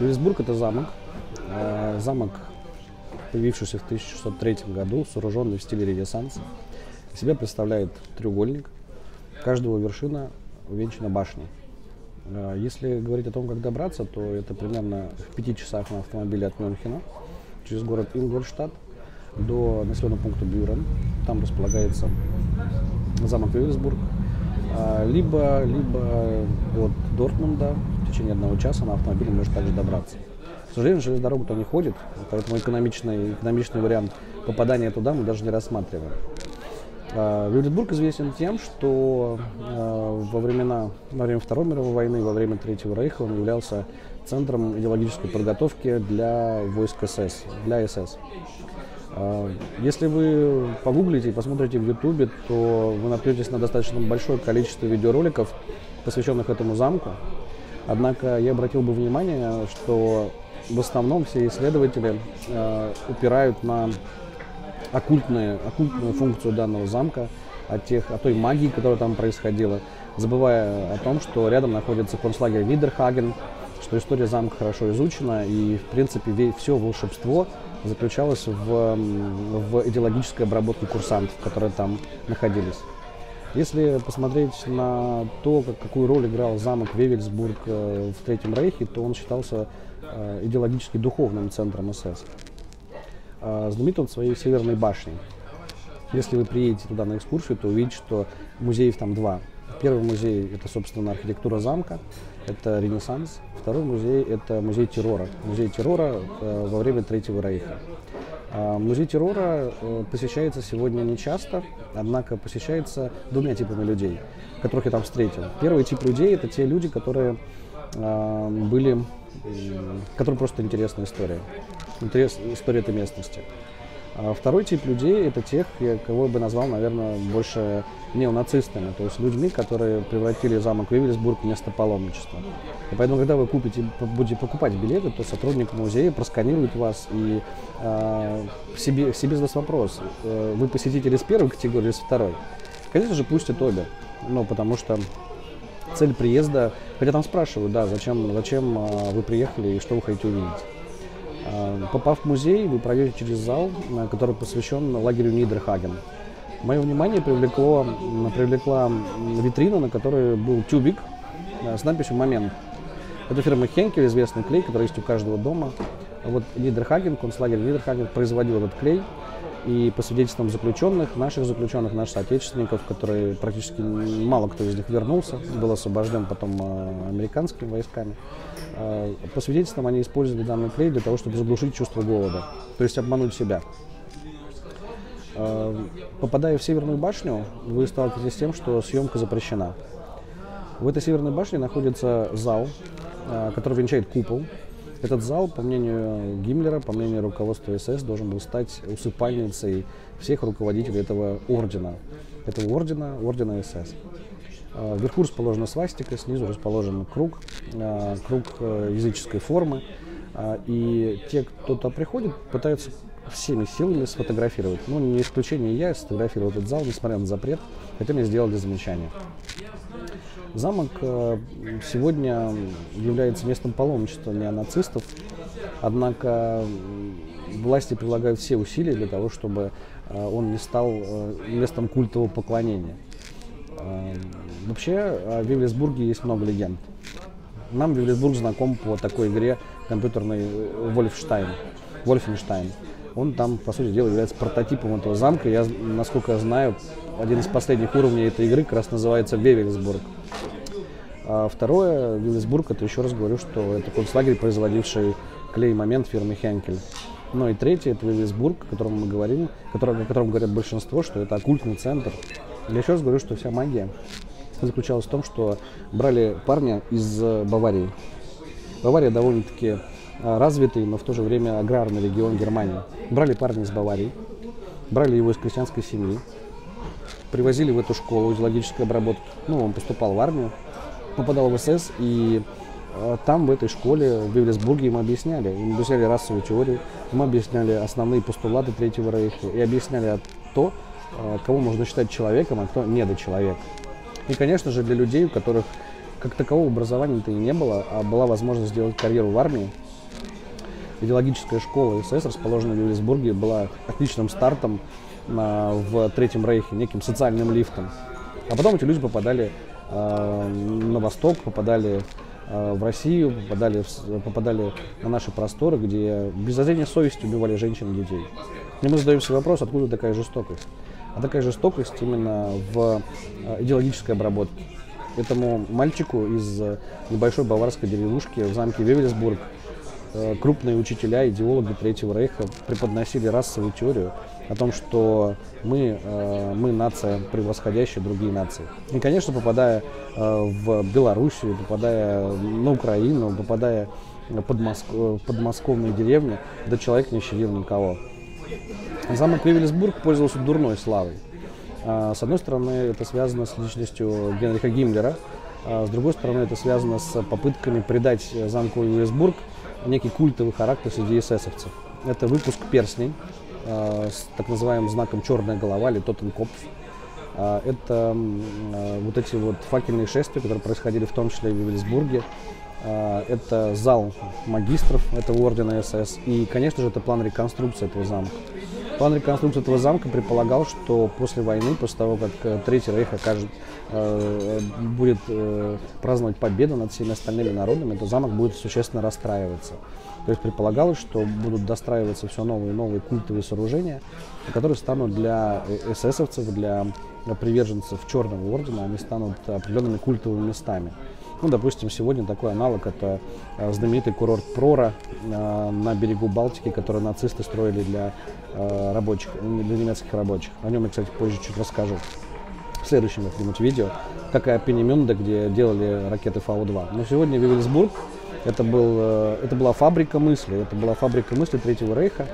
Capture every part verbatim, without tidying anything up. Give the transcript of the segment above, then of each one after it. Вевельсбург — это замок. Замок, появившийся в тысяча шестьсот третьем году, сооруженный в стиле Ренессанса. Из себя представляет треугольник. Каждого вершина увенчана башней. Если говорить о том, как добраться, то это примерно в пяти часах на автомобиле от Мюнхена, через город Ингольштадт, до населенного пункта Бюрен. Там располагается замок Вевельсбург. Либо, либо от Дортмунда в течение одного часа на автомобиле может также добраться. К сожалению, через дорогу-то не ходит, поэтому экономичный, экономичный вариант попадания туда мы даже не рассматриваем. Вевельсбург известен тем, что во, времена, во время Второй мировой войны, во время Третьего Рейха он являлся центром идеологической подготовки для войск СС, для СС. Если вы погуглите и посмотрите в Ютубе, то вы наткнетесь на достаточно большое количество видеороликов, посвященных этому замку. Однако я обратил бы внимание, что в основном все исследователи упирают на оккультную, оккультную функцию данного замка, о, тех, о той магии, которая там происходила, забывая о том, что рядом находится концлагерь Нидерхаген, что история замка хорошо изучена, и в принципе все волшебство заключалось в, в идеологической обработке курсантов, которые там находились. Если посмотреть на то, как, какую роль играл замок Вевельсбург в Третьем Рейхе, то он считался идеологически духовным центром СС. Знаменит он своей северной башней. Если вы приедете туда на экскурсию, то увидите, что музеев там два. Первый музей — это, собственно, архитектура замка, это Ренессанс. Второй музей — это музей террора. Музей террора э, во время Третьего Рейха. Э, музей террора э, посещается сегодня нечасто, однако посещается двумя типами людей, которых я там встретил. Первый тип людей — это те люди, которые э, были, э, которым просто интересна история, интерес, история этой местности. Второй тип людей — это тех, я, кого я бы назвал, наверное, больше неонацистами, то есть людьми, которые превратили замок Вевельсбург в место паломничества. И поэтому, когда вы купите, будете покупать билеты, то сотрудник музея просканирует вас и э, себе, себе задаст вопрос, э, вы посетители с первой категории или с второй? Конечно же, пустят обе, ну, потому что цель приезда, хотя там спрашивают, да, зачем, зачем э, вы приехали и что вы хотите увидеть. Попав в музей, вы пройдете через зал, который посвящен лагерю Нидерхаген. Мое внимание привлекло, привлекла витрина, на которой был тюбик с надписью «Момент». Это фирма Хенкель, известный клей, который есть у каждого дома. Вот Нидерхаген, концлагерь Нидерхаген производил этот клей. И по свидетельствам заключенных, наших заключенных, наших соотечественников, которые практически мало кто из них вернулся, был освобожден потом американскими войсками, по свидетельствам они использовали данный клей для того, чтобы заглушить чувство голода, то есть обмануть себя. Попадая в Северную башню, вы сталкиваетесь с тем, что съемка запрещена. В этой Северной башне находится зал, который венчает купол. Этот зал, по мнению Гиммлера, по мнению руководства СС, должен был стать усыпальницей всех руководителей этого ордена, этого ордена, ордена СС. Вверху расположена свастика, снизу расположен круг, круг языческой формы. И те, кто туда приходит, пытаются всеми силами сфотографировать. Ну, не исключение я, сфотографировал этот зал, несмотря на запрет, хотя мне сделали замечание. Замок сегодня является местом паломничества неонацистов, однако власти прилагают все усилия для того, чтобы он не стал местом культового поклонения. Вообще, о Вевельсбурге есть много легенд. Нам Вевельсбург знаком по такой игре компьютерной «Вольфштайн», «Вольфенштайн». Он там, по сути дела, является прототипом этого замка. Я, насколько я знаю, один из последних уровней этой игры как раз называется Вевельсбург. А второе, Вевельсбург, это, еще раз говорю, что это концлагерь, производивший клей «Момент» фирмы Хенкель. Ну и третье, это Вевельсбург, о котором мы говорим, который, о котором говорят большинство, что это оккультный центр. Я еще раз говорю, что вся магия заключалась в том, что брали парня из Баварии. Бавария довольно-таки развитый, но в то же время аграрный регион Германии. Брали парня из Баварии, брали его из крестьянской семьи, привозили в эту школу идеологической обработки. Ну, он поступал в армию, попадал в СС, и там, в этой школе, в Вевельсбурге, им объясняли. Им объясняли расовую теорию, им объясняли основные постулаты Третьего Рейха, и объясняли то, кого можно считать человеком, а кто недочеловек. И, конечно же, для людей, у которых как такового образования-то и не было, а была возможность сделать карьеру в армии. Идеологическая школа эс эс, расположенная в Вевельсбурге, была отличным стартом а, в Третьем Рейхе, неким социальным лифтом. А потом эти люди попадали а, на восток, попадали а, в Россию, попадали, попадали на наши просторы, где без зазрения совести убивали женщин и детей. И мы задаем себе вопрос, откуда такая жестокость? А такая жестокость именно в идеологической обработке. Этому мальчику из небольшой баварской деревушки в замке Вевельсбург крупные учителя, идеологи Третьего Рейха преподносили расовую теорию о том, что мы, мы нация, превосходящая другие нации. И, конечно, попадая в Белоруссию, попадая на Украину, попадая в подмоск... подмосковные деревни, да человек не щадил никого. Замок Вевельсбург пользовался дурной славой. С одной стороны, это связано с личностью Генриха Гиммлера, с другой стороны, это связано с попытками придать замку Вевельсбург некий культовый характер среди эсэсовцев. Это выпуск перстней с так называемым знаком «черная голова» или «Тоттенкопф». Это вот эти вот факельные шествия, которые происходили в том числе и в Вевельсбурге. Это зал магистров этого ордена эс эс. И, конечно же, это план реконструкции этого замка. План реконструкции этого замка предполагал, что после войны, после того, как Третий Рейх окажет, э, будет э, праздновать победу над всеми остальными народами, то замок будет существенно расстраиваться. То есть предполагалось, что будут достраиваться все новые и новые культовые сооружения, которые станут для эсэсовцев, для приверженцев Черного Ордена, они станут определенными культовыми местами. Ну, допустим, сегодня такой аналог – это знаменитый курорт Прора э, на берегу Балтики, который нацисты строили для, э, рабочих, для немецких рабочих. О нем я, кстати, позже чуть расскажу. В следующем каком-нибудь видео, как и о Пенемюнде, где делали ракеты Фау два. Но сегодня Вевельсбург – это был, это была фабрика мысли, это была фабрика мысли Третьего Рейха.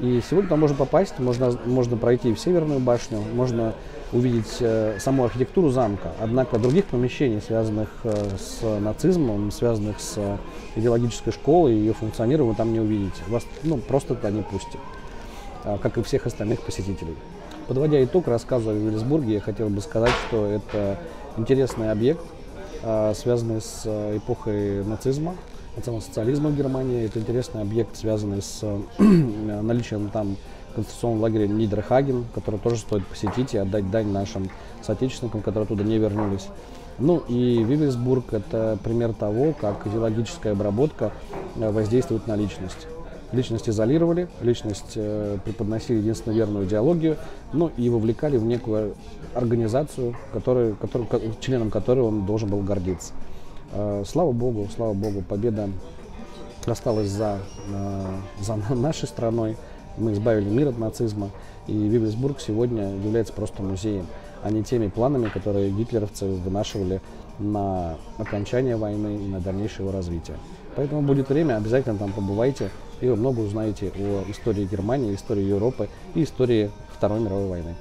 И сегодня там можно попасть, можно, можно пройти в Северную башню, можно увидеть э, саму архитектуру замка. Однако других помещений, связанных э, с нацизмом, связанных с э, идеологической школой и ее функционированием, вы там не увидите. Вас ну, просто туда не пустят, э, как и всех остальных посетителей. Подводя итог рассказу о Вевельсбурге, я хотел бы сказать, что это интересный объект, э, связанный с э, эпохой нацизма, национал-социализма в Германии. Это интересный объект, связанный с наличием там концентрационного лагеря Нидерхаген, который тоже стоит посетить и отдать дань нашим соотечественникам, которые оттуда не вернулись. Ну и Вевельсбург – это пример того, как идеологическая обработка воздействует на личность. Личность изолировали, личность преподносили единственно верную идеологию, ну и вовлекали в некую организацию, который, который, членом которой он должен был гордиться. Слава Богу, слава Богу, победа осталась за, за нашей страной. Мы избавили мир от нацизма, и Вевельсбург сегодня является просто музеем, а не теми планами, которые гитлеровцы вынашивали на окончание войны и на дальнейшее его развитие. Поэтому будет время, обязательно там побывайте, и вы много узнаете о истории Германии, истории Европы и истории Второй мировой войны.